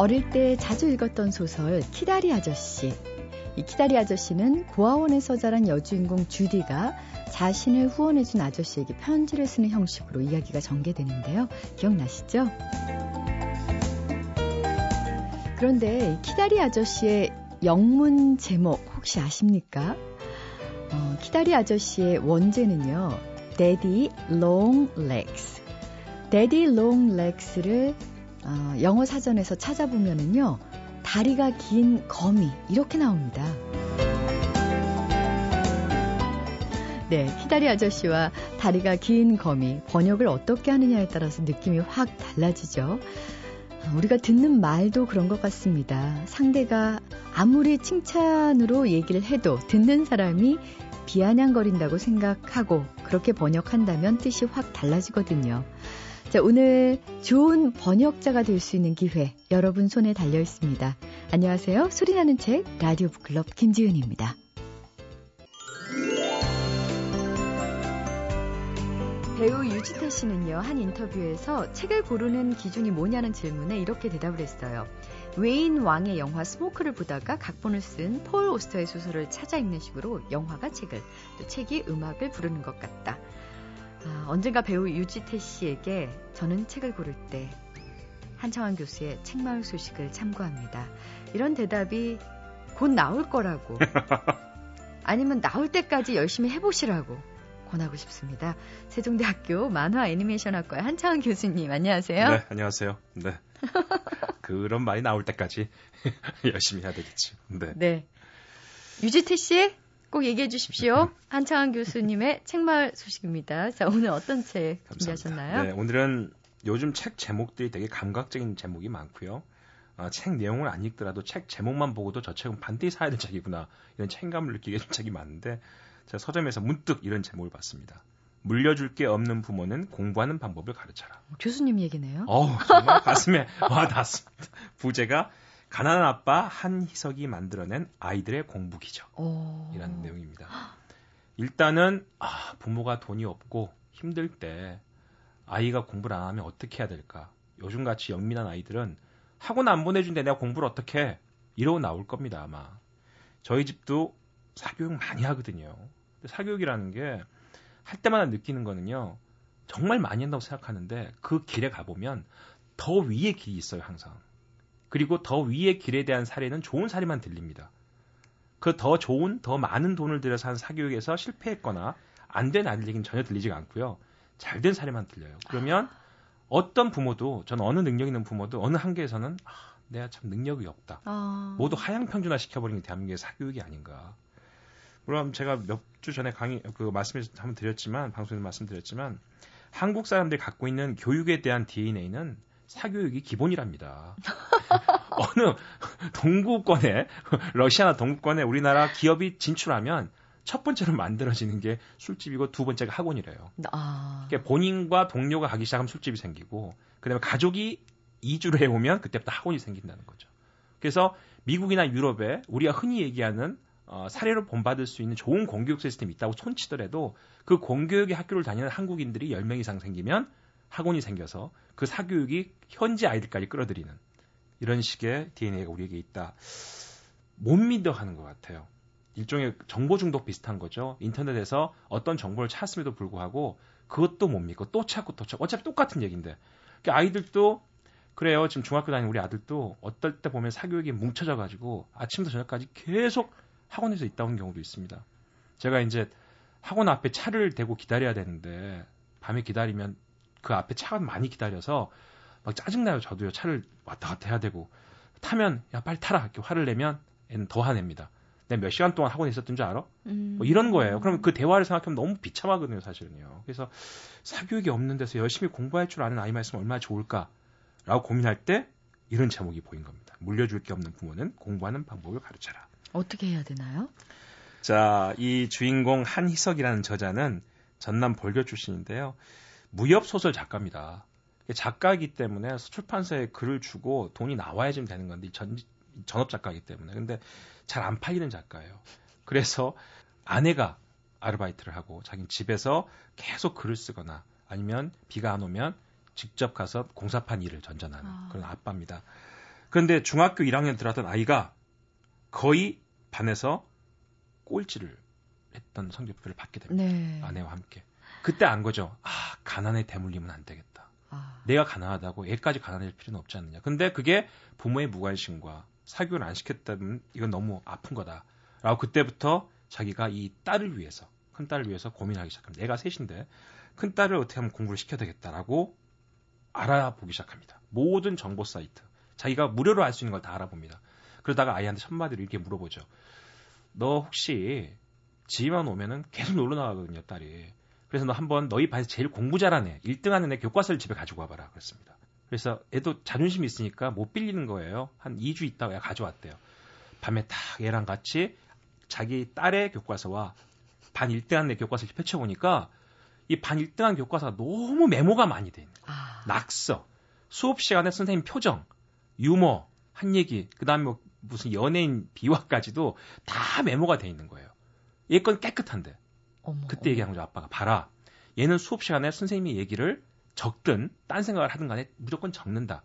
어릴 때 자주 읽었던 소설 키다리 아저씨. 이 키다리 아저씨는 고아원에서 자란 여주인공 주디가 자신을 후원해준 아저씨에게 편지를 쓰는 형식으로 이야기가 전개되는데요. 기억나시죠? 그런데 키다리 아저씨의 영문 제목 혹시 아십니까? 키다리 아저씨의 원제는요. Daddy Long Legs. Daddy Long Legs를 영어 사전에서 찾아보면은요. 다리가 긴 거미 이렇게 나옵니다. 네, 키다리 아저씨와 다리가 긴 거미 번역을 어떻게 하느냐에 따라서 느낌이 확 달라지죠. 우리가 듣는 말도 그런 것 같습니다. 상대가 아무리 칭찬으로 얘기를 해도 듣는 사람이 비아냥거린다고 생각하고 그렇게 번역한다면 뜻이 확 달라지거든요. 자, 오늘 좋은 번역자가 될 수 있는 기회 여러분 손에 달려 있습니다. 안녕하세요. 소리나는 책 라디오 북클럽 김지은입니다. 배우 유지태 씨는요, 한 인터뷰에서 책을 고르는 기준이 뭐냐는 질문에 이렇게 대답을 했어요. 웨인 왕의 영화 스모크를 보다가 각본을 쓴 폴 오스터의 소설을 찾아 읽는 식으로 영화가 책을, 또 책이 음악을 부르는 것 같다. 언젠가 배우 유지태 씨에게 저는 책을 고를 때 한창완 교수의 책마을 소식을 참고합니다. 이런 대답이 곧 나올 거라고 아니면 나올 때까지 열심히 해보시라고 권하고 싶습니다. 세종대학교 만화 애니메이션학과의 한창완 교수님, 안녕하세요. 네, 안녕하세요. 네. 그런 말이 나올 때까지 열심히 해야 되겠죠. 네. 네. 유지태 씨, 꼭 얘기해 주십시오. 한창완 교수님의 책마을 소식입니다. 자, 오늘 어떤 책 준비하셨나요? 네, 오늘은 요즘 책 제목들이 되게 감각적인 제목이 많고요. 책 내용을 안 읽더라도 책 제목만 보고도 저 책은 반드시 사야 될 책이구나, 이런 책임감을 느끼게 해준 책이 많은데, 제가 서점에서 문득 이런 제목을 봤습니다. 물려줄 게 없는 부모는 공부하는 방법을 가르쳐라. 교수님 얘기네요. 정말 가슴에 와 닿습니다. 부제가 가난한 아빠 한희석이 만들어낸 아이들의 공부 기적이라는 내용입니다. 일단은 부모가 돈이 없고 힘들 때 아이가 공부를 안 하면 어떻게 해야 될까. 요즘같이 영민한 아이들은 학원 안 보내준데 내가 공부를 어떻게 해, 이러고 나올 겁니다. 아마 저희 집도 사교육 많이 하거든요. 근데 사교육이라는 게 할 때마다 느끼는 거는요, 정말 많이 한다고 생각하는데 그 길에 가보면 더 위의 길이 있어요, 항상. 그리고 더 위의 길에 대한 사례는 좋은 사례만 들립니다. 그 더 좋은, 더 많은 돈을 들여서 한 사교육에서 실패했거나 안 된 아들 얘기는 전혀 들리지가 않고요. 잘 된 사례만 들려요. 그러면 어떤 부모도, 저는 어느 능력 있는 부모도 어느 한계에서는 내가 참 능력이 없다, 모두 하향평준화 시켜버린 게 대한민국의 사교육이 아닌가. 물론 제가 몇 주 전에 강의 방송에서 말씀드렸지만, 한국 사람들이 갖고 있는 교육에 대한 DNA는 사교육이 기본이랍니다. 어느 동구권에, 러시아나 동구권에 우리나라 기업이 진출하면 첫 번째로 만들어지는 게 술집이고 두 번째가 학원이래요. 그러니까 본인과 동료가 가기 시작하면 술집이 생기고, 그다음에 가족이 이주를 해오면 그때부터 학원이 생긴다는 거죠. 그래서 미국이나 유럽에 우리가 흔히 얘기하는 사례로 본받을 수 있는 좋은 공교육 시스템이 있다고 손치더라도, 그 공교육의 학교를 다니는 한국인들이 10명 이상 생기면 학원이 생겨서 그 사교육이 현지 아이들까지 끌어들이는 이런 식의 DNA가 우리에게 있다. 못 믿어 하는 것 같아요. 일종의 정보 중독 비슷한 거죠. 인터넷에서 어떤 정보를 찾음에도 불구하고 그것도 못 믿고 또 찾고 어차피 똑같은 얘기인데. 그러니까 아이들도 그래요. 지금 중학교 다니는 우리 아들도 어떨 때 보면 사교육이 뭉쳐져가지고 아침부터 저녁까지 계속 학원에서 있다 온 경우도 있습니다. 제가 이제 학원 앞에 차를 대고 기다려야 되는데, 밤에 기다리면 그 앞에 차가 많이 기다려서 막 짜증나요. 저도요. 차를 왔다 갔다 해야 되고, 타면 야 빨리 타라 이렇게 화를 내면 애는 더 화냅니다. 내가 몇 시간 동안 학원에 있었던 줄 알아? 뭐 이런 거예요. 그럼 그 대화를 생각하면 너무 비참하거든요, 사실은요. 그래서 사교육이 없는 데서 열심히 공부할 줄 아는 아이만 있으면 얼마나 좋을까라고 고민할 때 이런 제목이 보인 겁니다. 물려줄 게 없는 부모는 공부하는 방법을 가르쳐라. 어떻게 해야 되나요? 자, 이 주인공 한희석이라는 저자는 전남 벌교 출신인데요. 무협소설 작가입니다. 작가이기 때문에 출판사에 글을 주고 돈이 나와야 좀 되는 건데, 전업 작가이기 때문에. 근데 잘 안 팔리는 작가예요. 그래서 아내가 아르바이트를 하고 자기는 집에서 계속 글을 쓰거나 아니면 비가 안 오면 직접 가서 공사판 일을 전전하는 그런 아빠입니다. 그런데 중학교 1학년 들어왔던 아이가 거의 반에서 꼴찌를 했던 성적표를 받게 됩니다. 네. 아내와 함께. 그때 안 거죠. 아, 가난에 대물리면 안 되겠다. 아. 내가 가난하다고 애까지 가난해질 필요는 없지 않느냐. 근데 그게 부모의 무관심과 사교를 안 시켰다면 이건 너무 아픈 거다. 라고 그때부터 자기가 이 딸을 위해서, 큰 딸을 위해서 고민하기 시작합니다. 애가 셋인데 큰 딸을 어떻게 하면 공부를 시켜야 되겠다라고 알아보기 시작합니다. 모든 정보 사이트. 자기가 무료로 알 수 있는 걸 다 알아봅니다. 그러다가 아이한테 첫마디로 이렇게 물어보죠. 너 혹시 집에만 오면은 계속 놀러 나가거든요, 딸이. 그래서 너 한번 너희 반에서 제일 공부 잘하는 애, 1등 하는 애 교과서를 집에 가지고 와봐라. 그랬습니다. 그래서 애도 자존심이 있으니까 못 빌리는 거예요. 한 2주 있다가 가져왔대요. 밤에 딱 얘랑 같이 자기 딸의 교과서와 반 1등 하는 애 교과서를 펼쳐보니까 이 반 1등 하는 교과서가 너무 메모가 많이 돼 있는 거예요. 아. 낙서, 수업 시간에 선생님 표정, 유머, 한 얘기, 그 다음에 뭐 무슨 연예인 비화까지도 다 메모가 돼 있는 거예요. 얘 건 깨끗한데. 어머, 그때 얘기한 거죠. 아빠가 봐라. 얘는 수업 시간에 선생님이 얘기를 적든 딴 생각을 하든 간에 무조건 적는다.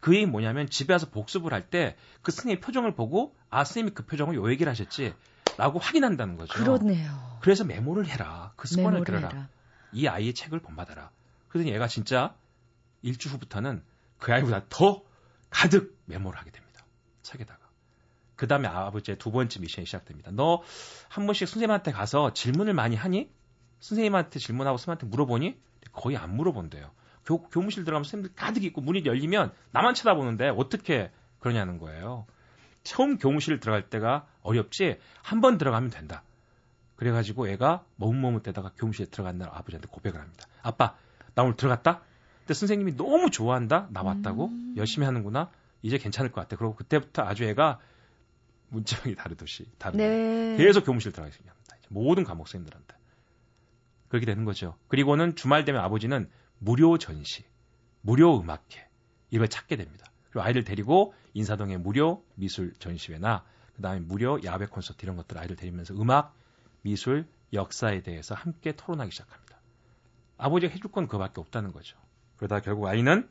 그 얘기 뭐냐면 집에 와서 복습을 할 때 그 선생님의 표정을 보고 아 선생님이 그 표정을 요 얘기를 하셨지 라고 확인한다는 거죠. 그렇네요. 그래서 메모를 해라. 그 습관을 들여라. 이 아이의 책을 본받아라. 그러더니 얘가 진짜 일주 후부터는 그 아이보다 더 가득 메모를 하게 됩니다. 책에다가. 그 다음에 아버지의 두 번째 미션이 시작됩니다. 너 한 번씩 선생님한테 가서 질문을 많이 하니? 선생님한테 질문하고 선생님한테 물어보니? 거의 안 물어본대요. 교무실 들어가면 선생님들 가득 있고 문이 열리면 나만 쳐다보는데 어떻게 그러냐는 거예요. 처음 교무실 들어갈 때가 어렵지 한 번 들어가면 된다. 그래가지고 애가 머뭇머뭇대다가 교무실에 들어간 날 아버지한테 고백을 합니다. 아빠, 나 오늘 들어갔다? 근데 선생님이 너무 좋아한다? 나왔다고? 열심히 하는구나? 이제 괜찮을 것 같아. 그리고 그때부터 아주 애가 문제방이 다르듯이 네. 계속 교무실 들어가게 합니다. 모든 과목 선생님들한테. 그렇게 되는 거죠. 그리고는 주말 되면 아버지는 무료 전시, 무료 음악회 이걸 찾게 됩니다. 그리고 아이를 데리고 인사동의 무료 미술 전시회나 그 다음에 무료 야외 콘서트 이런 것들 아이를 데리면서 음악, 미술, 역사에 대해서 함께 토론하기 시작합니다. 아버지가 해줄 건 그거밖에 없다는 거죠. 그러다 결국 아이는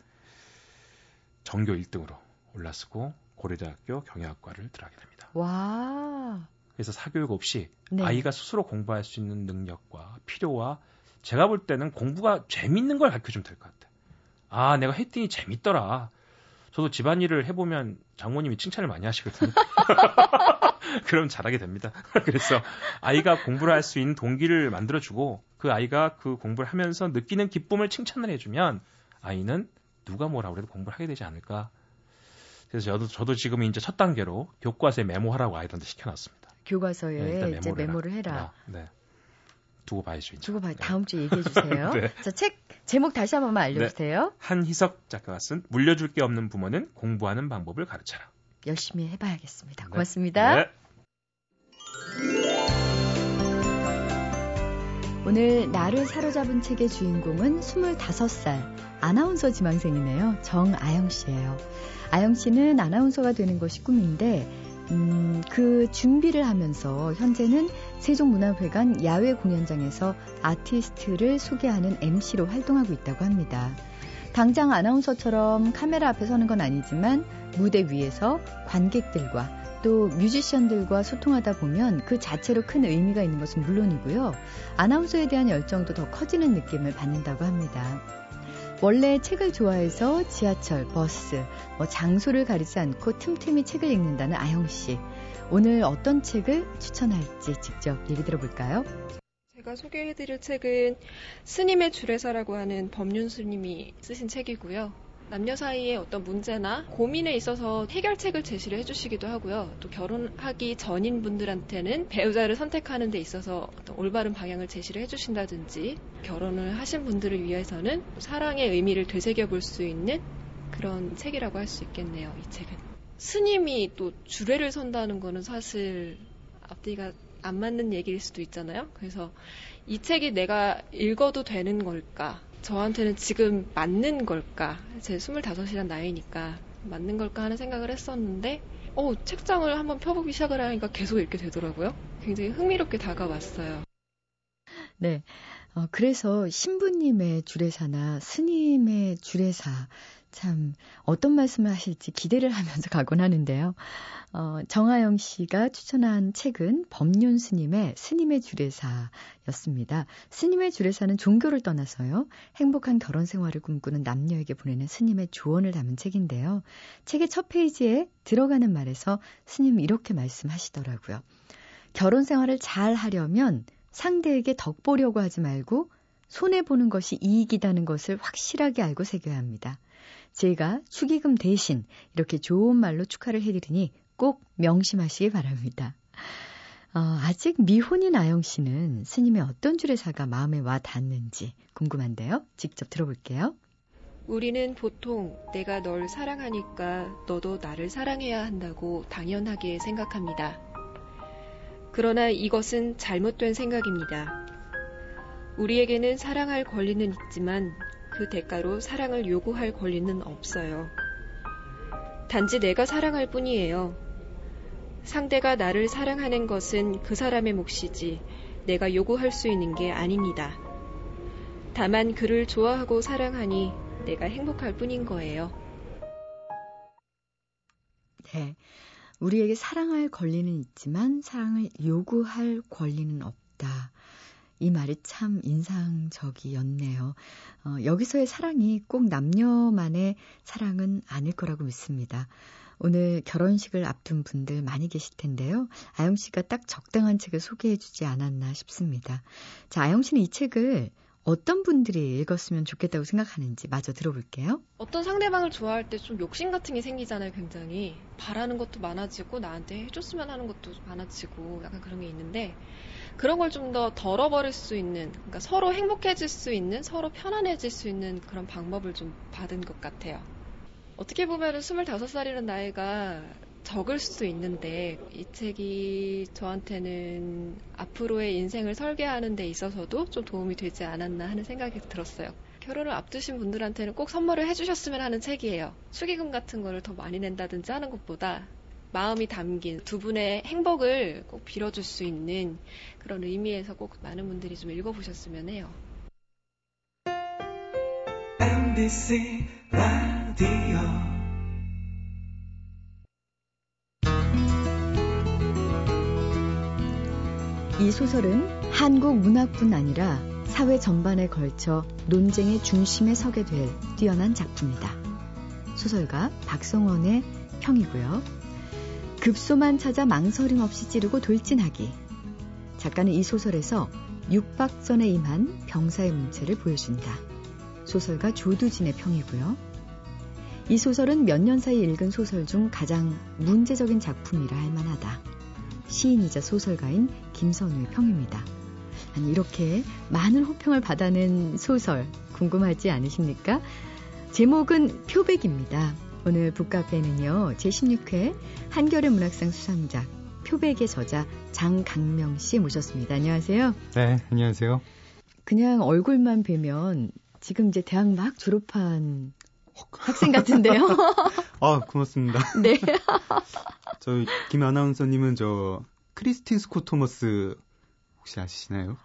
전교 1등으로 올라서고 고려대학교 경영학과를 들어가게 됩니다. 와. 그래서 사교육 없이 네. 아이가 스스로 공부할 수 있는 능력과 필요와 제가 볼 때는 공부가 재밌는 걸 가르쳐주면 될 것 같아요. 아, 내가 했더니 재밌더라. 저도 집안일을 해보면 장모님이 칭찬을 많이 하시거든요. 그럼 잘하게 됩니다. 그래서 아이가 공부를 할 수 있는 동기를 만들어주고 그 아이가 그 공부를 하면서 느끼는 기쁨을 칭찬을 해주면 아이는 누가 뭐라고 해도 공부를 하게 되지 않을까. 그래서 저도 지금 이제 첫 단계로 교과서에 메모하라고 아이들한테 시켜놨습니다. 교과서에 네, 메모를, 이제 메모를 해라. 네. 두고 봐야죠. 두고 봐야 다음 주에 얘기해 주세요. 네. 자, 책 제목 다시 한 번만 알려주세요. 네. 한희석 작가가 쓴 물려줄 게 없는 부모는 공부하는 방법을 가르쳐라. 열심히 해봐야겠습니다. 네. 고맙습니다. 네. 오늘 나를 사로잡은 책의 주인공은 25살 아나운서 지망생이네요. 정아영 씨예요. 아영 씨는 아나운서가 되는 것이 꿈인데 그 준비를 하면서 현재는 세종문화회관 야외 공연장에서 아티스트를 소개하는 MC로 활동하고 있다고 합니다. 당장 아나운서처럼 카메라 앞에 서는 건 아니지만 무대 위에서 관객들과 또 뮤지션들과 소통하다 보면 그 자체로 큰 의미가 있는 것은 물론이고요. 아나운서에 대한 열정도 더 커지는 느낌을 받는다고 합니다. 원래 책을 좋아해서 지하철, 버스, 장소를 가리지 않고 틈틈이 책을 읽는다는 아영 씨. 오늘 어떤 책을 추천할지 직접 얘기 들어볼까요? 제가 소개해드릴 책은 스님의 주례사라고 하는 법륜 스님이 쓰신 책이고요. 남녀 사이의 어떤 문제나 고민에 있어서 해결책을 제시를 해주시기도 하고요. 또 결혼하기 전인 분들한테는 배우자를 선택하는 데 있어서 어떤 올바른 방향을 제시를 해주신다든지 결혼을 하신 분들을 위해서는 사랑의 의미를 되새겨볼 수 있는 그런 책이라고 할 수 있겠네요. 이 책은. 스님이 또 주례를 선다는 거는 사실 앞뒤가 안 맞는 얘기일 수도 있잖아요. 그래서 이 책이 내가 읽어도 되는 걸까? 저한테는 지금 맞는 걸까? 제 25이란 나이니까 맞는 걸까 하는 생각을 했었는데 책장을 한번 펴보기 시작을 하니까 계속 읽게 되더라고요. 굉장히 흥미롭게 다가왔어요. 네, 그래서 신부님의 주례사나 스님의 주례사 참 어떤 말씀을 하실지 기대를 하면서 가곤 하는데요. 정아영 씨가 추천한 책은 법륜 스님의 스님의 주례사였습니다. 스님의 주례사는 종교를 떠나서요. 행복한 결혼 생활을 꿈꾸는 남녀에게 보내는 스님의 조언을 담은 책인데요. 책의 첫 페이지에 들어가는 말에서 스님 이렇게 말씀하시더라고요. 결혼 생활을 잘 하려면 상대에게 덕 보려고 하지 말고 손해보는 것이 이익이라는 것을 확실하게 알고 새겨야 합니다. 제가 축의금 대신 이렇게 좋은 말로 축하를 해드리니 꼭 명심하시기 바랍니다. 아직 미혼인 아영 씨는 스님의 어떤 주례사가 마음에 와 닿는지 궁금한데요. 직접 들어볼게요. 우리는 보통 내가 널 사랑하니까 너도 나를 사랑해야 한다고 당연하게 생각합니다. 그러나 이것은 잘못된 생각입니다. 우리에게는 사랑할 권리는 있지만 그 대가로 사랑을 요구할 권리는 없어요. 단지 내가 사랑할 뿐이에요. 상대가 나를 사랑하는 것은 그 사람의 몫이지 내가 요구할 수 있는 게 아닙니다. 다만 그를 좋아하고 사랑하니 내가 행복할 뿐인 거예요. 네, 우리에게 사랑할 권리는 있지만 사랑을 요구할 권리는 없다. 이 말이 참 인상적이었네요. 여기서의 사랑이 꼭 남녀만의 사랑은 아닐 거라고 믿습니다. 오늘 결혼식을 앞둔 분들 많이 계실 텐데요. 아영 씨가 딱 적당한 책을 소개해 주지 않았나 싶습니다. 자, 아영 씨는 이 책을 어떤 분들이 읽었으면 좋겠다고 생각하는지 마저 들어볼게요. 어떤 상대방을 좋아할 때 좀 욕심 같은 게 생기잖아요, 굉장히. 바라는 것도 많아지고 나한테 해줬으면 하는 것도 많아지고 약간 그런 게 있는데 그런 걸 좀 더 덜어버릴 수 있는, 그러니까 서로 행복해질 수 있는, 서로 편안해질 수 있는 그런 방법을 좀 받은 것 같아요. 어떻게 보면 25살이라는 나이가 적을 수도 있는데 이 책이 저한테는 앞으로의 인생을 설계하는 데 있어서도 좀 도움이 되지 않았나 하는 생각이 들었어요. 결혼을 앞두신 분들한테는 꼭 선물을 해주셨으면 하는 책이에요. 축의금 같은 거를 더 많이 낸다든지 하는 것보다 마음이 담긴 두 분의 행복을 꼭 빌어줄 수 있는 그런 의미에서 꼭 많은 분들이 좀 읽어보셨으면 해요. MBC 라디오 이 소설은 한국 문학뿐 아니라 사회 전반에 걸쳐 논쟁의 중심에 서게 될 뛰어난 작품이다. 소설가 박성원의 평이고요. 급소만 찾아 망설임 없이 찌르고 돌진하기. 작가는 이 소설에서 육박전에 임한 병사의 문체를 보여준다. 소설가 조두진의 평이고요. 이 소설은 몇 년 사이 읽은 소설 중 가장 문제적인 작품이라 할 만하다. 시인이자 소설가인 김선우의 평입니다. 아니, 이렇게 많은 호평을 받아낸 소설 궁금하지 않으십니까? 제목은 표백입니다. 오늘 북카페는요. 제16회 한겨레 문학상 수상작 표백의 저자 장강명 씨 모셨습니다. 안녕하세요. 네, 안녕하세요. 그냥 얼굴만 뵈면 지금 이제 대학 막 졸업한 학생 같은데요. 아, 고맙습니다. 네. 저 김 아나운서님은 저 크리스틴 스콧 토머스 혹시 아시나요?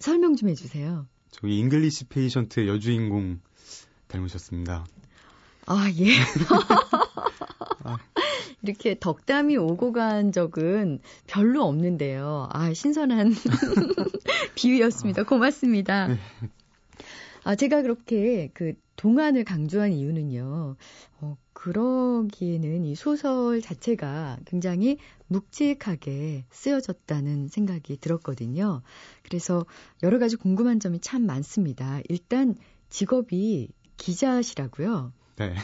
설명 좀 해주세요. 저기 잉글리시 페이션트의 여주인공 닮으셨습니다. 아, 예. 아. 이렇게 덕담이 오고 간 적은 별로 없는데요. 아, 신선한 비유였습니다. 고맙습니다. 네. 아, 제가 그렇게 동안을 강조한 이유는요. 그러기에는 이 소설 자체가 굉장히 묵직하게 쓰여졌다는 생각이 들었거든요. 그래서 여러 가지 궁금한 점이 참 많습니다. 일단 직업이 기자시라고요. 네.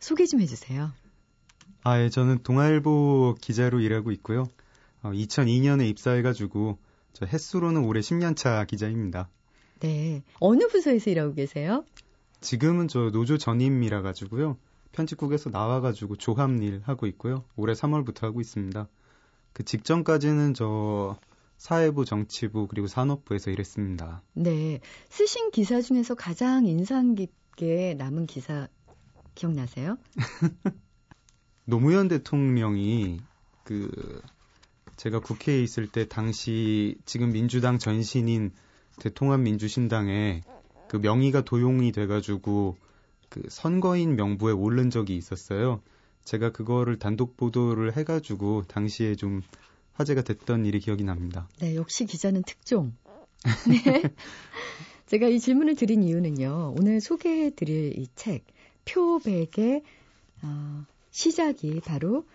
소개 좀 해주세요. 아, 예, 저는 동아일보 기자로 일하고 있고요. 2002년에 입사해가지고 저 햇수로는 올해 10년차 기자입니다. 네. 어느 부서에서 일하고 계세요? 지금은 저 노조 전임이라 가지고요. 편집국에서 나와 가지고 조합일 하고 있고요. 올해 3월부터 하고 있습니다. 그 직전까지는 저 사회부, 정치부 그리고 산업부에서 일했습니다. 네. 쓰신 기사 중에서 가장 인상 깊게 남은 기사 기억나세요? 노무현 대통령이 제가 국회에 있을 때 당시 지금 민주당 전신인 대통합민주신당에 그 명의가 도용이 돼가지고 그 선거인 명부에 오른 적이 있었어요. 제가 그거를 단독 보도를 해가지고 당시에 좀 화제가 됐던 일이 기억이 납니다. 네, 역시 기자는 특종. 네. 제가 이 질문을 드린 이유는요. 오늘 소개해드릴 이 책, 표백의 시작이 바로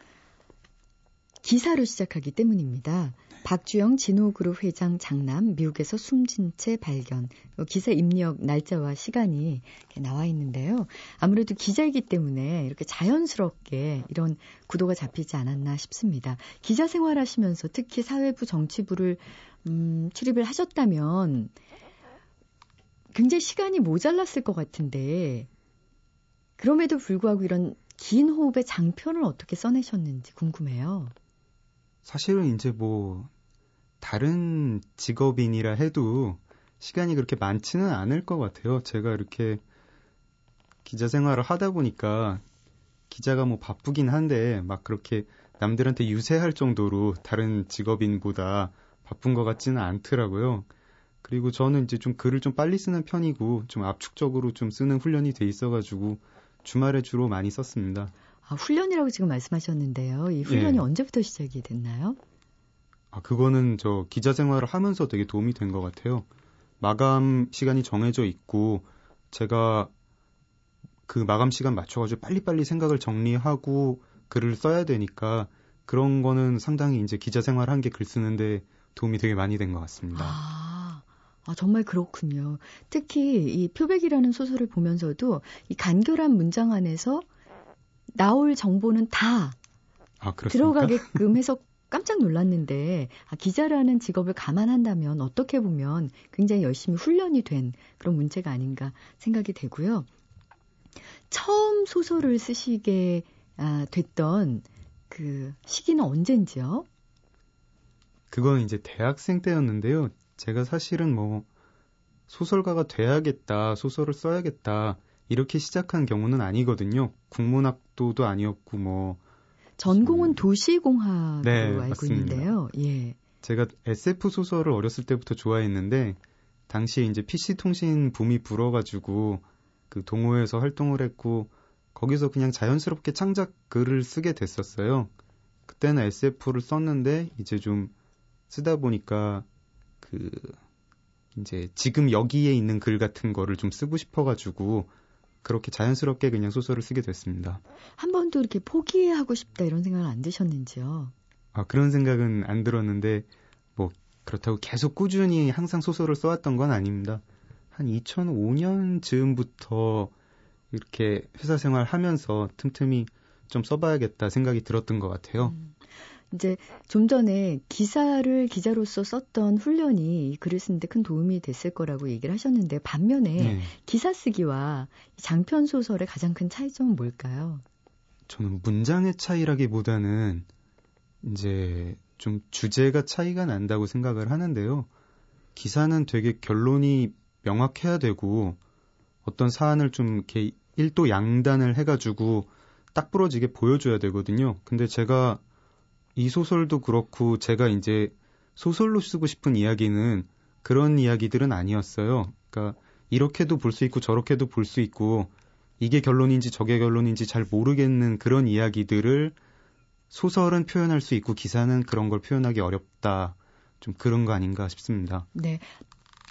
기사로 시작하기 때문입니다. 박주영 진호그룹 회장 장남 미국에서 숨진 채 발견. 기사 입력 날짜와 시간이 이렇게 나와 있는데요. 아무래도 기자이기 때문에 이렇게 자연스럽게 이런 구도가 잡히지 않았나 싶습니다. 기자 생활하시면서 특히 사회부 정치부를 출입을 하셨다면 굉장히 시간이 모자랐을 것 같은데 그럼에도 불구하고 이런 긴 호흡의 장편을 어떻게 써내셨는지 궁금해요. 사실은 이제 뭐 다른 직업인이라 해도 시간이 그렇게 많지는 않을 것 같아요. 제가 이렇게 기자 생활을 하다 보니까 기자가 뭐 바쁘긴 한데 막 그렇게 남들한테 유세할 정도로 다른 직업인보다 바쁜 것 같지는 않더라고요. 그리고 저는 이제 좀 글을 좀 빨리 쓰는 편이고 좀 압축적으로 좀 쓰는 훈련이 돼 있어가지고 주말에 주로 많이 썼습니다. 아, 훈련이라고 지금 말씀하셨는데요. 이 훈련이 언제부터 시작이 됐나요? 아, 그거는 저 기자 생활을 하면서 되게 도움이 된 것 같아요. 마감 시간이 정해져 있고 제가 그 마감 시간 맞춰가지고 빨리빨리 생각을 정리하고 글을 써야 되니까 그런 거는 상당히 이제 기자 생활한 게 글 쓰는데 도움이 되게 많이 된 것 같습니다. 아, 정말 그렇군요. 특히 이 표백이라는 소설을 보면서도 이 간결한 문장 안에서 나올 정보는 다 들어가게끔 해서 깜짝 놀랐는데 기자라는 직업을 감안한다면 어떻게 보면 굉장히 열심히 훈련이 된 그런 문제가 아닌가 생각이 되고요. 처음 소설을 쓰시게 됐던 그 시기는 언젠지요? 그건 이제 대학생 때였는데요. 제가 사실은 뭐 소설가가 돼야겠다, 소설을 써야겠다 이렇게 시작한 경우는 아니거든요. 국문학도도 아니었고 뭐 전공은 도시공학으로 알고 맞습니다. 있는데요. 예. 제가 SF 소설을 어렸을 때부터 좋아했는데 당시에 이제 PC 통신 붐이 불어가지고 그 동호회에서 활동을 했고 거기서 그냥 자연스럽게 창작 글을 쓰게 됐었어요. 그때는 SF를 썼는데 이제 좀 쓰다 보니까 그 이제 지금 여기에 있는 글 같은 거를 좀 쓰고 싶어가지고 그렇게 자연스럽게 그냥 소설을 쓰게 됐습니다. 한 번도 이렇게 포기하고 싶다 이런 생각은 안 드셨는지요? 아, 그런 생각은 안 들었는데 뭐 그렇다고 계속 꾸준히 항상 소설을 써왔던 건 아닙니다. 한 2005년 즈음부터 이렇게 회사 생활하면서 틈틈이 좀 써봐야겠다 생각이 들었던 것 같아요. 이제 좀 전에 기사를 기자로서 썼던 훈련이 글을 쓰는데 큰 도움이 됐을 거라고 얘기를 하셨는데 반면에 기사 쓰기와 장편 소설의 가장 큰 차이점은 뭘까요? 저는 문장의 차이라기보다는 이제 좀 주제가 차이가 난다고 생각을 하는데요. 기사는 되게 결론이 명확해야 되고 어떤 사안을 좀 이렇게 일도 양단을 해가지고 딱 부러지게 보여줘야 되거든요. 근데 제가 이 소설도 그렇고 제가 이제 소설로 쓰고 싶은 이야기는 그런 이야기들은 아니었어요. 그러니까 이렇게도 볼 수 있고 저렇게도 볼 수 있고 이게 결론인지 저게 결론인지 잘 모르겠는 그런 이야기들을 소설은 표현할 수 있고 기사는 그런 걸 표현하기 어렵다. 좀 그런 거 아닌가 싶습니다. 네.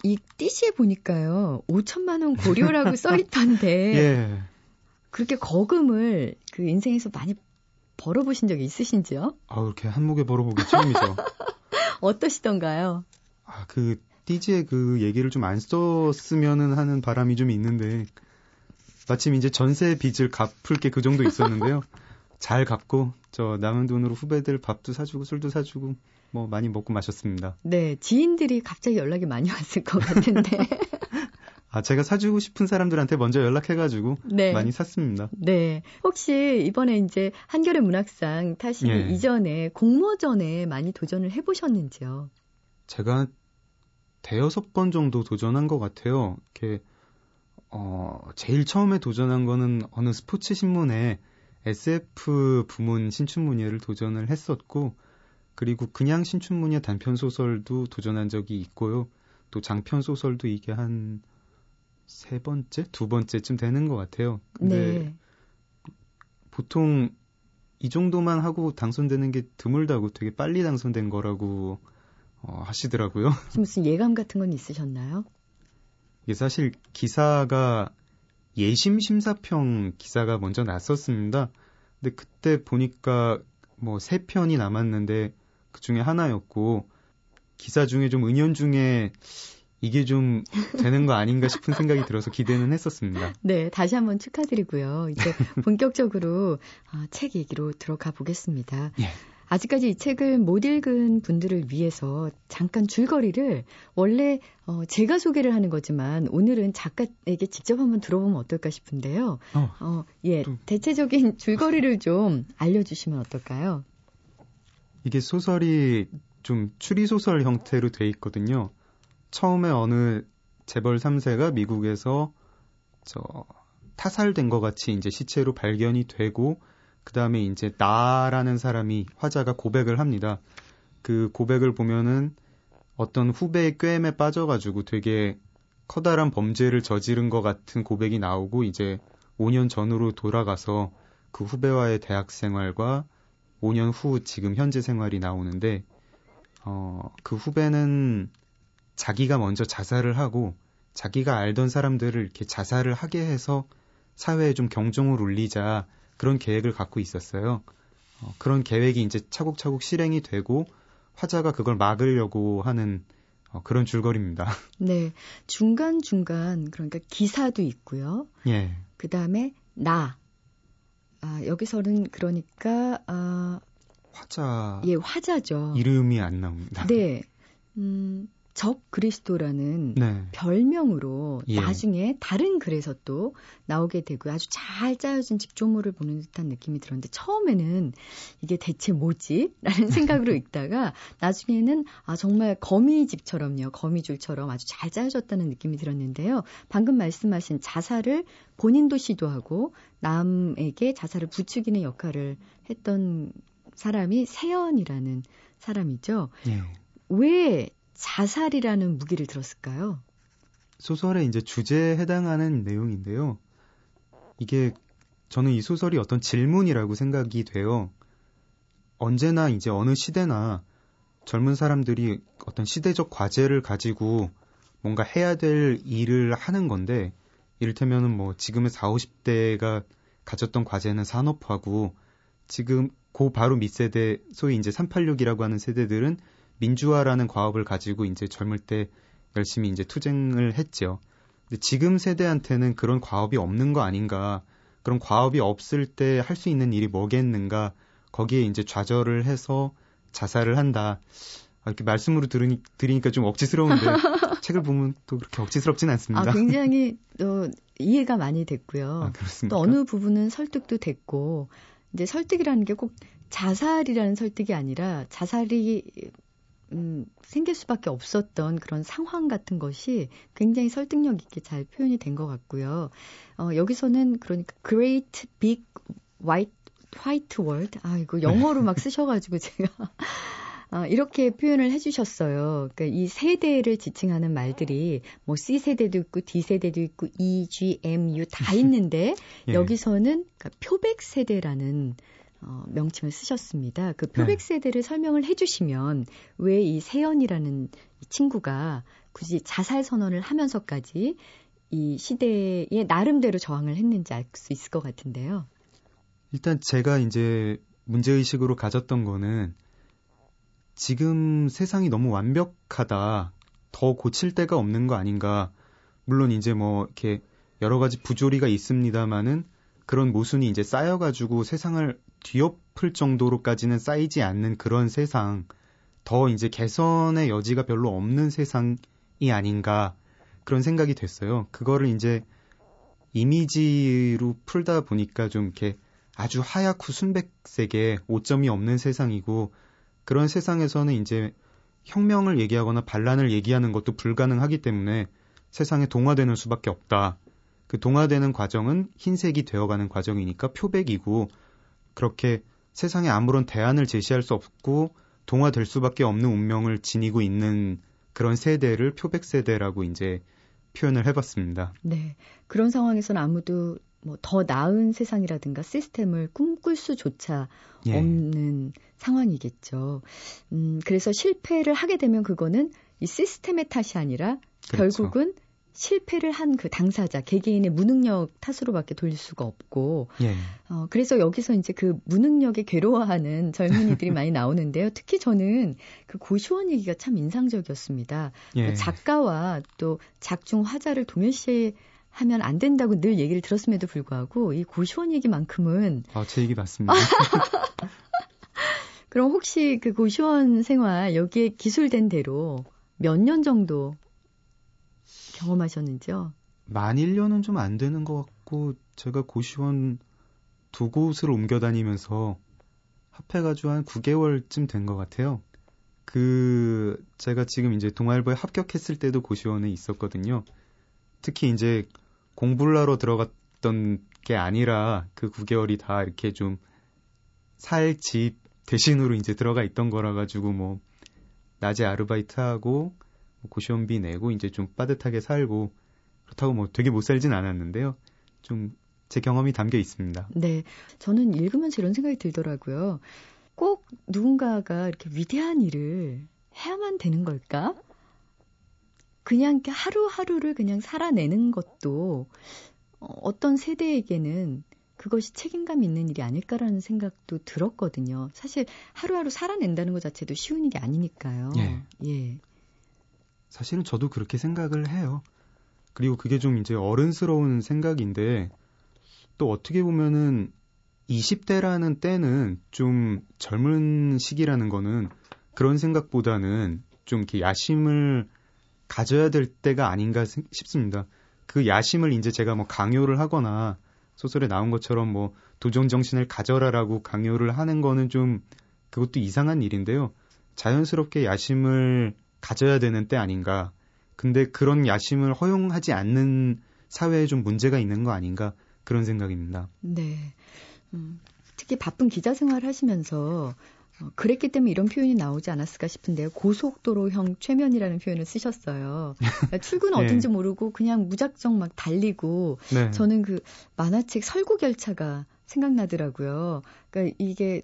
이 띠시에 보니까요. 5천만 원 고려라고 써있던데 그렇게 거금을 그 인생에서 많이 벌어보신 적이 있으신지요? 아, 이렇게 한몫에 벌어보기 처음이죠. 어떠시던가요? 아, 그 띠지의 그 얘기를 좀 안 썼으면 하는 바람이 좀 있는데 마침 이제 전세 빚을 갚을 게 그 정도 있었는데요. 잘 갚고 저 남은 돈으로 후배들 밥도 사주고 술도 사주고 뭐 많이 먹고 마셨습니다. 네, 지인들이 갑자기 연락이 많이 왔을 것 같은데. 아, 제가 사주고 싶은 사람들한테 먼저 연락해가지고 많이 샀습니다. 네. 혹시 이번에 이제 한겨레 문학상 타시기 이전에 공모전에 많이 도전을 해보셨는지요? 제가 대여섯 번 정도 도전한 것 같아요. 이렇게, 제일 처음에 도전한 거는 어느 스포츠 신문에 SF 부문 신춘문예를 도전을 했었고, 그리고 그냥 신춘문예 단편소설도 도전한 적이 있고요. 또 장편 소설도 이게 한 세 번째, 두 번째쯤 되는 것 같아요. 근데 네. 보통 이 정도만 하고 당선되는 게 드물다고 되게 빨리 당선된 거라고 하시더라고요. 무슨 예감 같은 건 있으셨나요? 이게 사실 기사가 예심 심사평 기사가 먼저 났었습니다. 근데 그때 보니까 뭐 세 편이 남았는데 그 중에 하나였고 기사 중에 좀 은연중에 이게 좀 되는 거 아닌가 싶은 생각이 들어서 기대는 했었습니다. 네, 다시 한번 축하드리고요. 이제 본격적으로 책 얘기로 들어가 보겠습니다. 예. 아직까지 이 책을 못 읽은 분들을 위해서 잠깐 줄거리를 원래 제가 소개를 하는 거지만 오늘은 작가에게 직접 한번 들어보면 어떨까 싶은데요. 예, 또... 대체적인 줄거리를 좀 알려주시면 어떨까요? 이게 소설이 좀 추리소설 형태로 돼 있거든요. 처음에 어느 재벌 3세가 미국에서 타살된 것 같이 이제 시체로 발견이 되고 그 다음에 이제 나라는 사람이 화자가 고백을 합니다. 그 고백을 보면은 어떤 후배의 꾀임에 빠져가지고 되게 커다란 범죄를 저지른 것 같은 고백이 나오고 이제 5년 전으로 돌아가서 그 후배와의 대학 생활과 5년 후 지금 현재 생활이 나오는데 그 후배는 자기가 먼저 자살을 하고 자기가 알던 사람들을 이렇게 자살을 하게 해서 사회에 좀 경종을 울리자 그런 계획을 갖고 있었어요. 그런 계획이 이제 차곡차곡 실행이 되고 화자가 그걸 막으려고 하는 그런 줄거리입니다. 네. 중간중간 그러니까 기사도 있고요. 예. 그다음에 나. 여기서는 그러니까 화자. 예, 화자죠. 이름이 안 나옵니다. 네. 적 그리스도라는 네. 별명으로 예. 나중에 다른 글에서 또 나오게 되고요. 아주 잘 짜여진 직조물을 보는 듯한 느낌이 들었는데 처음에는 이게 대체 뭐지? 라는 생각으로 읽다가 나중에는 정말 거미집처럼요. 거미줄처럼 아주 잘 짜여졌다는 느낌이 들었는데요. 방금 말씀하신 자살을 본인도 시도하고 남에게 자살을 부추기는 역할을 했던 사람이 세연이라는 사람이죠. 예. 왜 자살이라는 무기를 들었을까요? 소설의 이제 주제에 해당하는 내용인데요. 이게 저는 이 소설이 어떤 질문이라고 생각이 돼요. 언제나 이제 어느 시대나 젊은 사람들이 어떤 시대적 과제를 가지고 뭔가 해야 될 일을 하는 건데 이를테면 뭐 지금의 40, 50대가 가졌던 과제는 산업화고 지금 그 바로 밑세대 소위 이제 386이라고 하는 세대들은 민주화라는 과업을 가지고 이제 젊을 때 열심히 이제 투쟁을 했죠. 근데 지금 세대한테는 그런 과업이 없는 거 아닌가? 그런 과업이 없을 때 할 수 있는 일이 뭐겠는가? 거기에 이제 좌절을 해서 자살을 한다. 이렇게 말씀으로 들으니까 좀 억지스러운데 책을 보면 또 그렇게 억지스럽진 않습니다. 굉장히 또 이해가 많이 됐고요. 그렇습니까? 또 어느 부분은 설득도 됐고 이제 설득이라는 게 꼭 자살이라는 설득이 아니라 자살이 생길 수밖에 없었던 그런 상황 같은 것이 굉장히 설득력 있게 잘 표현이 된 것 같고요. 여기서는 그러니까 Great Big White World 이거 영어로 막 쓰셔가지고 제가 이렇게 표현을 해주셨어요. 그러니까 이 세대를 지칭하는 말들이 뭐 C세대도 있고 D세대도 있고 E, G, M, U 다 있는데 예. 여기서는 그러니까 표백 세대라는 명칭을 쓰셨습니다. 그 표백 세대를 설명을 해주시면 왜 이 세연이라는 이 친구가 굳이 자살 선언을 하면서까지 이 시대에 나름대로 저항을 했는지 알 수 있을 것 같은데요. 일단 제가 이제 문제의식으로 가졌던 거는 지금 세상이 너무 완벽하다. 더 고칠 데가 없는 거 아닌가. 물론 이제 뭐 이렇게 여러 가지 부조리가 있습니다만은 그런 모순이 이제 쌓여가지고 세상을 뒤엎을 정도로까지는 쌓이지 않는 그런 세상, 더 이제 개선의 여지가 별로 없는 세상이 아닌가 그런 생각이 됐어요. 그거를 이제 이미지로 풀다 보니까 좀 이렇게 아주 하얗고 순백색에 오점이 없는 세상이고 그런 세상에서는 이제 혁명을 얘기하거나 반란을 얘기하는 것도 불가능하기 때문에 세상에 동화되는 수밖에 없다. 그 동화되는 과정은 흰색이 되어가는 과정이니까 표백이고 그렇게 세상에 아무런 대안을 제시할 수 없고 동화될 수밖에 없는 운명을 지니고 있는 그런 세대를 표백 세대라고 이제 표현을 해봤습니다. 네, 그런 상황에서는 아무도 뭐 더 나은 세상이라든가 시스템을 꿈꿀 수조차 없는 상황이겠죠. 그래서 실패를 하게 되면 그거는 이 시스템의 탓이 아니라 그렇죠. 결국은 실패를 한 그 당사자, 개개인의 무능력 탓으로밖에 돌릴 수가 없고 그래서 여기서 이제 그 무능력에 괴로워하는 젊은이들이 많이 나오는데요. 특히 저는 그 고시원 얘기가 참 인상적이었습니다. 예. 작가와 또 작중 화자를 동일시 하면 안 된다고 늘 얘기를 들었음에도 불구하고 이 고시원 얘기만큼은 제 얘기 맞습니다. 그럼 혹시 그 고시원 생활 여기에 기술된 대로 몇 년 정도 경험하셨는지요? 만 1년은 좀 안 되는 것 같고 제가 고시원 두 곳을 옮겨 다니면서 합해가지고 한 9개월쯤 된 것 같아요. 그 제가 지금 이제 동아일보에 합격했을 때도 고시원에 있었거든요. 특히 이제 공부를 하러 들어갔던 게 아니라 그 9개월이 다 이렇게 좀 살 집 대신으로 이제 들어가 있던 거라 가지고 뭐 낮에 아르바이트하고 고시원비 내고 이제 좀 빠듯하게 살고 그렇다고 뭐 되게 못 살진 않았는데요. 좀 제 경험이 담겨 있습니다. 네. 저는 읽으면서 이런 생각이 들더라고요. 꼭 누군가가 이렇게 위대한 일을 해야만 되는 걸까? 그냥 하루하루를 그냥 살아내는 것도 어떤 세대에게는 그것이 책임감 있는 일이 아닐까라는 생각도 들었거든요. 사실 하루하루 살아낸다는 것 자체도 쉬운 일이 아니니까요. 예. 사실은 저도 그렇게 생각을 해요. 그리고 그게 좀 이제 어른스러운 생각인데 또 어떻게 보면은 20대라는 때는 좀 젊은 시기라는 거는 그런 생각보다는 좀 이렇게 야심을 가져야 될 때가 아닌가 싶습니다. 그 야심을 이제 제가 뭐 강요를 하거나 소설에 나온 것처럼 뭐 도전정신을 가져라라고 강요를 하는 거는 좀 그것도 이상한 일인데요. 자연스럽게 야심을 가져야 되는 때 아닌가. 근데 그런 야심을 허용하지 않는 사회에 좀 문제가 있는 거 아닌가 그런 생각입니다. 네. 특히 바쁜 기자 생활을 하시면서 그랬기 때문에 이런 표현이 나오지 않았을까 싶은데요. 고속도로형 최면이라는 표현을 쓰셨어요. 그러니까 출근 어딘지 모르고 그냥 무작정 막 달리고 저는 그 만화책 설국열차가 생각나더라고요. 그러니까 이게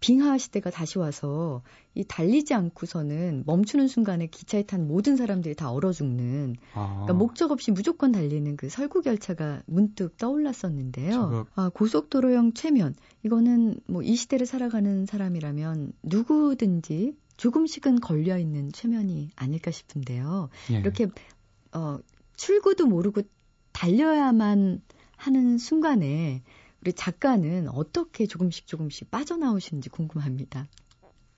빙하 시대가 다시 와서 이 달리지 않고서는 멈추는 순간에 기차에 탄 모든 사람들이 다 얼어 죽는 그러니까 목적 없이 무조건 달리는 그 설국열차가 문득 떠올랐었는데요. 고속도로형 최면 이거는 뭐 이 시대를 살아가는 사람이라면 누구든지 조금씩은 걸려있는 최면이 아닐까 싶은데요. 이렇게 출구도 모르고 달려야만 하는 순간에 우리 작가는 어떻게 조금씩 빠져나오시는지 궁금합니다.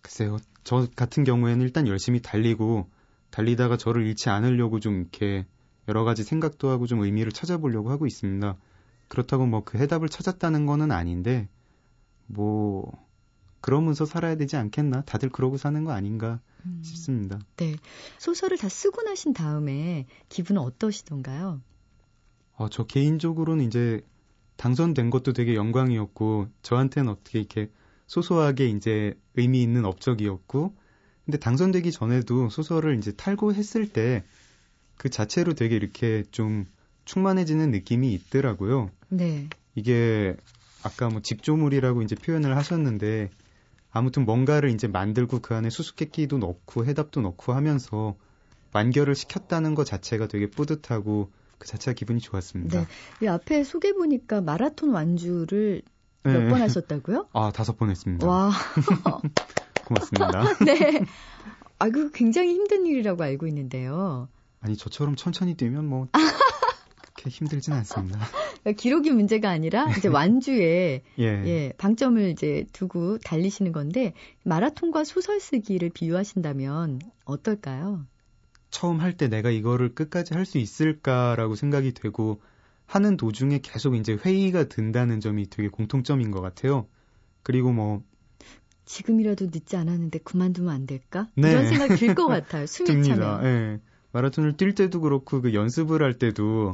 글쎄요. 저 같은 경우에는 일단 열심히 달리다가 저를 잃지 않으려고 좀 이렇게 여러 가지 생각도 하고 좀 의미를 찾아보려고 하고 있습니다. 그렇다고 뭐 그 해답을 찾았다는 거는 아닌데 뭐 그러면서 살아야 되지 않겠나? 다들 그러고 사는 거 아닌가 싶습니다. 네. 소설을 다 쓰고 나신 다음에 기분은 어떠시던가요? 저 개인적으로는 이제 당선된 것도 되게 영광이었고 저한테는 어떻게 이렇게 소소하게 이제 의미 있는 업적이었고 근데 당선되기 전에도 소설을 이제 탈고했을 때 그 자체로 되게 이렇게 좀 충만해지는 느낌이 있더라고요. 네. 이게 아까 뭐 직조물이라고 이제 표현을 하셨는데 아무튼 뭔가를 이제 만들고 그 안에 수수께끼도 넣고 해답도 넣고 하면서 완결을 시켰다는 것 자체가 되게 뿌듯하고 그 자체가 기분이 좋았습니다. 네, 이 앞에 소개 보니까 마라톤 완주를 몇 번 하셨다고요? 5번 했습니다. 와, 고맙습니다. 네, 그 굉장히 힘든 일이라고 알고 있는데요. 아니 저처럼 천천히 뛰면 뭐 그렇게 힘들진 않습니다. 기록이 문제가 아니라 이제 완주에 방점을 이제 두고 달리시는 건데 마라톤과 소설 쓰기를 비유하신다면 어떨까요? 처음 할 때 내가 이거를 끝까지 할 수 있을까라고 생각이 되고 하는 도중에 계속 이제 회의가 든다는 점이 되게 공통점인 것 같아요. 그리고 뭐 지금이라도 늦지 않았는데 그만두면 안 될까? 이런 생각이 들 것 같아요. 숨이 차네요. 네. 마라톤을 뛸 때도 그렇고 그 연습을 할 때도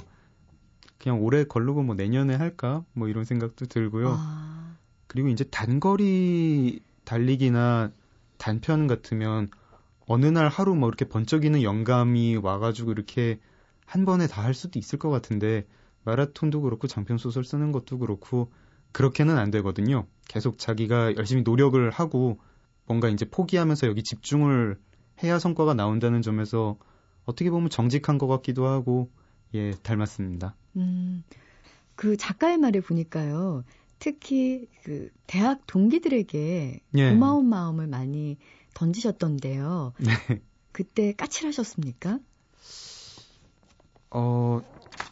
그냥 올해 거르고 뭐 내년에 할까? 뭐 이런 생각도 들고요. 그리고 이제 단거리 달리기나 단편 같으면 어느 날 하루 뭐 이렇게 번쩍이는 영감이 와가지고 이렇게 한 번에 다 할 수도 있을 것 같은데 마라톤도 그렇고 장편 소설 쓰는 것도 그렇고 그렇게는 안 되거든요. 계속 자기가 열심히 노력을 하고 뭔가 이제 포기하면서 여기 집중을 해야 성과가 나온다는 점에서 어떻게 보면 정직한 것 같기도 하고 예, 닮았습니다. 그 작가의 말을 보니까요. 특히 그 대학 동기들에게 예. 고마운 마음을 많이 던지셨던데요. 네. 그때 까칠하셨습니까?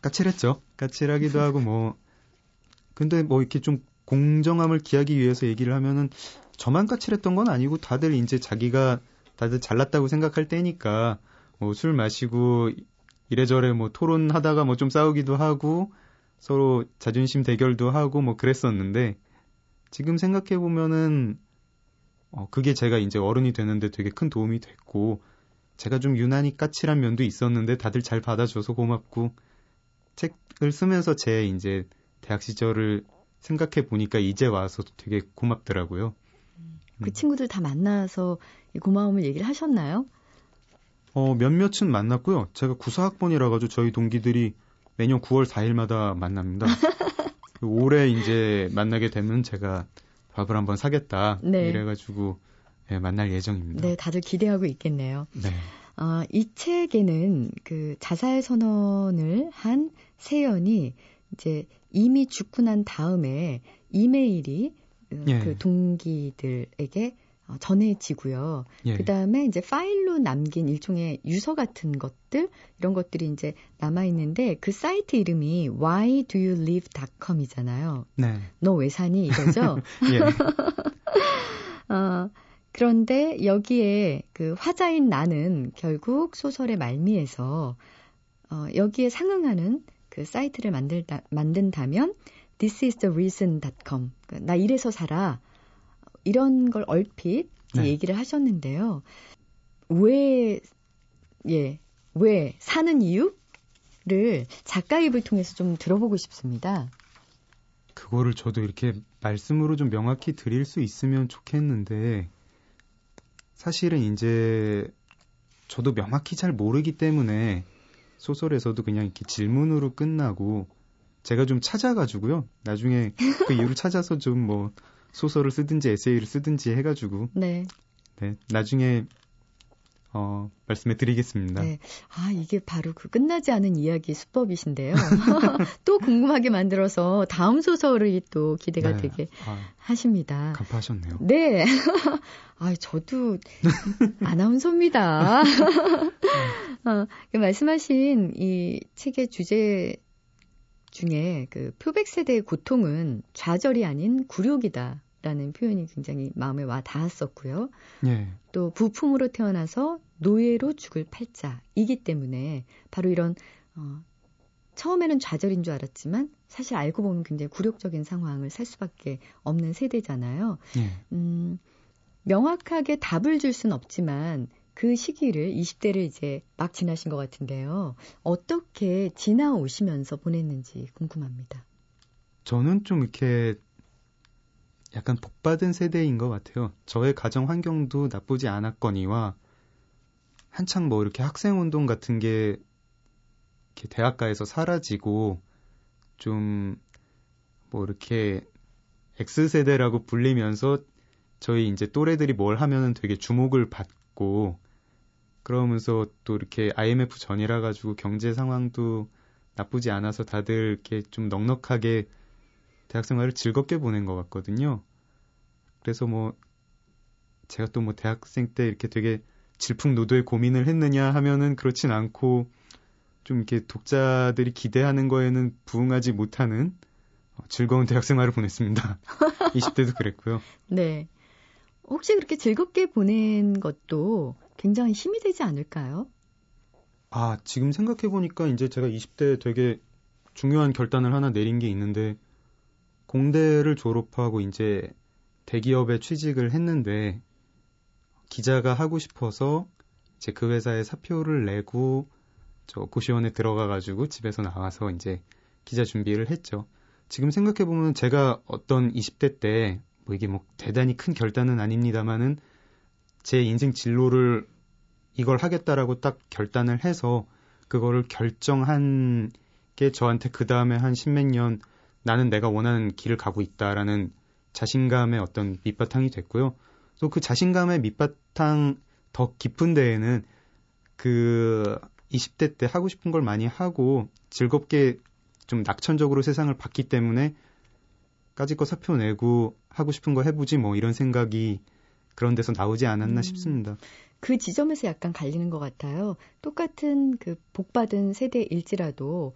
까칠했죠. 까칠하기도 하고 뭐 근데 뭐 이렇게 좀 공정함을 기하기 위해서 얘기를 하면은 저만 까칠했던 건 아니고 다들 이제 자기가 다들 잘났다고 생각할 때니까 뭐 술 마시고 이래저래 뭐 토론하다가 뭐 좀 싸우기도 하고 서로 자존심 대결도 하고 뭐 그랬었는데 지금 생각해보면은 그게 제가 이제 어른이 되는데 되게 큰 도움이 됐고 제가 좀 유난히 까칠한 면도 있었는데 다들 잘 받아줘서 고맙고 책을 쓰면서 제 이제 대학 시절을 생각해보니까 이제 와서 되게 고맙더라고요. 그 친구들 다 만나서 이 고마움을 얘기를 하셨나요? 몇몇은 만났고요. 제가 94학번이라가지고 저희 동기들이 매년 9월 4일마다 만납니다. 올해 이제 만나게 되면 제가 밥을 한번 사겠다. 네. 이래가지고 네, 만날 예정입니다. 네, 다들 기대하고 있겠네요. 네. 이 책에는 그 자살 선언을 한 세연이 이제 이미 죽고 난 다음에 이메일이 예. 그 동기들에게 전해지고요. 예. 그 다음에 이제 파일로 남긴 일종의 유서 같은 것들, 이런 것들이 이제 남아있는데 그 사이트 이름이 whydoyoulive.com 이잖아요. 네. 너 왜 사니? 이거죠? 예. 그런데 여기에 그 화자인 나는 결국 소설의 말미에서 여기에 상응하는 그 사이트를 만든다면 thisisthereason.com 나 이래서 살아. 이런 걸 얼핏 네. 얘기를 하셨는데요. 왜 사는 이유를 작가 입을 통해서 좀 들어보고 싶습니다. 그거를 저도 이렇게 말씀으로 좀 명확히 드릴 수 있으면 좋겠는데 사실은 이제 저도 명확히 잘 모르기 때문에 소설에서도 그냥 이렇게 질문으로 끝나고 제가 좀 찾아가지고요. 나중에 그 이유를 찾아서 좀 뭐 소설을 쓰든지 에세이를 쓰든지 해가지고 네 나중에 말씀해 드리겠습니다. 네. 아 이게 바로 그 끝나지 않은 이야기 수법이신데요. 또 궁금하게 만들어서 다음 소설이 또 기대가 네. 되게 하십니다. 간파하셨네요. 네. 아 저도 아나운서입니다. 말씀하신 이 책의 주제 중에 그 표백 세대의 고통은 좌절이 아닌 굴욕이다라는 표현이 굉장히 마음에 와 닿았었고요. 예. 또 부품으로 태어나서 노예로 죽을 팔자이기 때문에 바로 이런 처음에는 좌절인 줄 알았지만 사실 알고 보면 굉장히 굴욕적인 상황을 살 수밖에 없는 세대잖아요. 예. 명확하게 답을 줄 수는 없지만 그 시기를 20대를 이제 막 지나신 것 같은데요. 어떻게 지나오시면서 보냈는지 궁금합니다. 저는 좀 이렇게 약간 복받은 세대인 것 같아요. 저의 가정 환경도 나쁘지 않았거니와 한창 뭐 이렇게 학생운동 같은 게 이렇게 대학가에서 사라지고 좀 뭐 이렇게 X세대라고 불리면서 저희 이제 또래들이 뭘 하면은 되게 주목을 받고 그러면서 또 이렇게 IMF 전이라 가지고 경제 상황도 나쁘지 않아서 다들 이렇게 좀 넉넉하게 대학생활을 즐겁게 보낸 것 같거든요. 그래서 뭐 제가 또 뭐 대학생 때 이렇게 되게 질풍노도의 고민을 했느냐 하면은 그렇진 않고 좀 이렇게 독자들이 기대하는 거에는 부응하지 못하는 즐거운 대학생활을 보냈습니다. 20대도 그랬고요. 네. 혹시 그렇게 즐겁게 보낸 것도 굉장히 힘이 되지 않을까요? 아, 지금 생각해보니까 이제 제가 20대에 되게 중요한 결단을 하나 내린 게 있는데 공대를 졸업하고 이제 대기업에 취직을 했는데 기자가 하고 싶어서 이제 그 회사에 사표를 내고 저 고시원에 들어가가지고 집에서 나와서 이제 기자 준비를 했죠. 지금 생각해보면 제가 어떤 20대 때 뭐 이게 뭐 대단히 큰 결단은 아닙니다만은 제 인생 진로를 이걸 하겠다라고 딱 결단을 해서 그거를 결정한 게 저한테 그 다음에 한 십몇 년 나는 내가 원하는 길을 가고 있다라는 자신감의 어떤 밑바탕이 됐고요. 또 그 자신감의 밑바탕 더 깊은 데에는 그 20대 때 하고 싶은 걸 많이 하고 즐겁게 좀 낙천적으로 세상을 봤기 때문에 까짓거 사표 내고 하고 싶은 거 해보지 뭐 이런 생각이 그런 데서 나오지 않았나 싶습니다. 그 지점에서 약간 갈리는 것 같아요. 똑같은 그 복받은 세대일지라도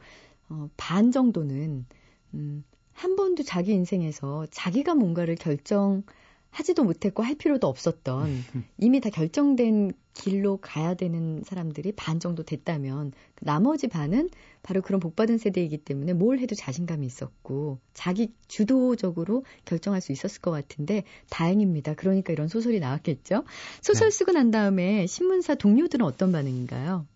반 정도는 한 번도 자기 인생에서 자기가 뭔가를 결정하지도 못했고 할 필요도 없었던 이미 다 결정된 길로 가야 되는 사람들이 반 정도 됐다면 나머지 반은 바로 그런 복받은 세대이기 때문에 뭘 해도 자신감이 있었고 자기 주도적으로 결정할 수 있었을 것 같은데 다행입니다. 그러니까 이런 소설이 나왔겠죠. 소설 쓰고 난 다음에 신문사 동료들은 어떤 반응인가요?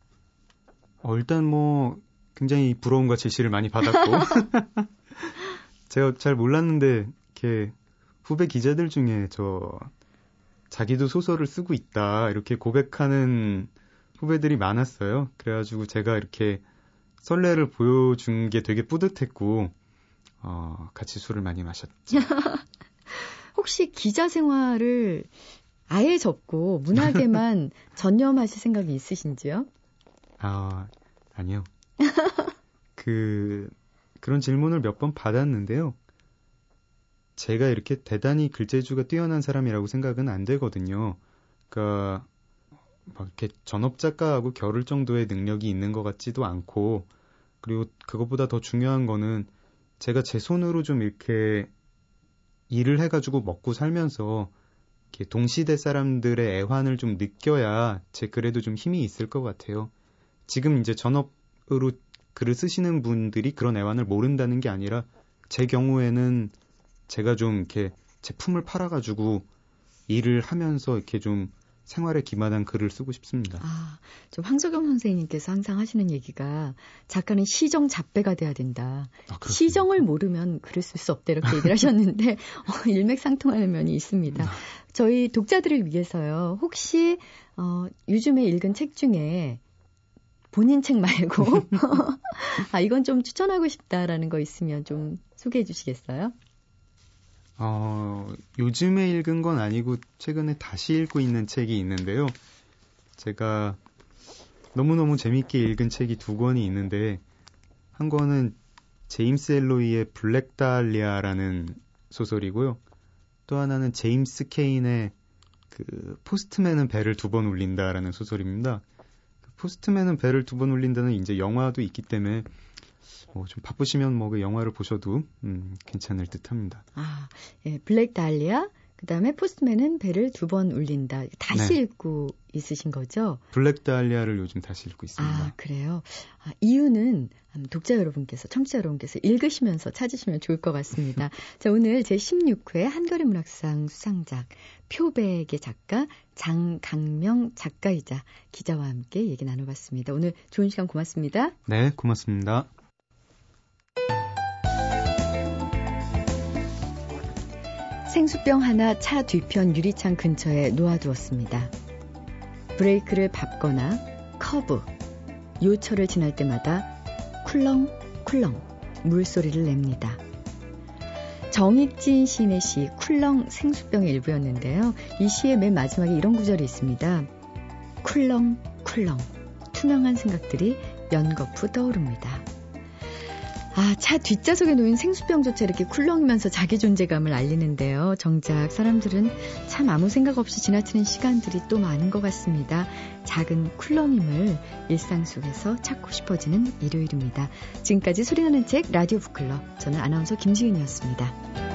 일단 뭐 굉장히 부러움과 질시를 많이 받았고 제가 잘 몰랐는데 이렇게 후배 기자들 중에 저 자기도 소설을 쓰고 있다 이렇게 고백하는 후배들이 많았어요. 그래가지고 제가 이렇게 설레를 보여준 게 되게 뿌듯했고 같이 술을 많이 마셨죠. 혹시 기자 생활을 아예 접고 문학에만 전념하실 생각이 있으신지요? 아니요. 그런 질문을 몇 번 받았는데요. 제가 이렇게 대단히 글재주가 뛰어난 사람이라고 생각은 안 되거든요. 그러니까 막 이렇게 전업 작가하고 겨룰 정도의 능력이 있는 것 같지도 않고, 그리고 그것보다 더 중요한 거는 제가 제 손으로 좀 이렇게 일을 해가지고 먹고 살면서 이렇게 동시대 사람들의 애환을 좀 느껴야 제 글에도 좀 힘이 있을 것 같아요. 지금 이제 전업으로 글을 쓰시는 분들이 그런 애환을 모른다는 게 아니라 제 경우에는 제가 좀 이렇게 제품을 팔아가지고 일을 하면서 이렇게 좀 생활에 기반한 글을 쓰고 싶습니다. 저 황석영 선생님께서 항상 하시는 얘기가 작가는 시정 잡배가 돼야 된다. 시정을 모르면 글을 쓸 수 없다 이렇게 얘기를 하셨는데 일맥상통하는 면이 있습니다. 저희 독자들을 위해서요. 혹시 요즘에 읽은 책 중에 본인 책 말고 이건 좀 추천하고 싶다라는 거 있으면 좀 소개해 주시겠어요? 요즘에 읽은 건 아니고 최근에 다시 읽고 있는 책이 있는데요. 제가 너무너무 재밌게 읽은 책이 두 권이 있는데 한 권은 제임스 엘로이의 블랙달리아라는 소설이고요. 또 하나는 제임스 케인의 그 포스트맨은 배를 두 번 울린다라는 소설입니다. 포스트맨은 배를 두 번 울린다는 이제 영화도 있기 때문에 좀 바쁘시면 그 영화를 보셔도 괜찮을 듯합니다. 예, 블랙 달리아, 그다음에 포스트맨은 배를 두 번 울린다. 다시 읽고 있으신 거죠? 블랙 달리아를 요즘 다시 읽고 있습니다. 그래요? 이유는 독자 여러분께서, 청취자 여러분께서 읽으시면서 찾으시면 좋을 것 같습니다. 자, 오늘 제16회 한겨레 문학상 수상작 표백의 작가 장강명 작가이자 기자와 함께 얘기 나눠봤습니다. 오늘 좋은 시간 고맙습니다. 네, 고맙습니다. 생수병 하나 차 뒤편 유리창 근처에 놓아두었습니다. 브레이크를 밟거나 커브, 요철을 지날 때마다 쿨렁쿨렁 물소리를 냅니다. 정익진 시인의 시 쿨렁 생수병의 일부였는데요. 이 시의 맨 마지막에 이런 구절이 있습니다. 쿨렁쿨렁 투명한 생각들이 연거푸 떠오릅니다. 차 뒷좌석에 놓인 생수병조차 이렇게 쿨렁이면서 자기 존재감을 알리는데요. 정작 사람들은 참 아무 생각 없이 지나치는 시간들이 또 많은 것 같습니다. 작은 쿨렁임을 일상 속에서 찾고 싶어지는 일요일입니다. 지금까지 소리나는 책 라디오 북클럽, 저는 아나운서 김지은이었습니다.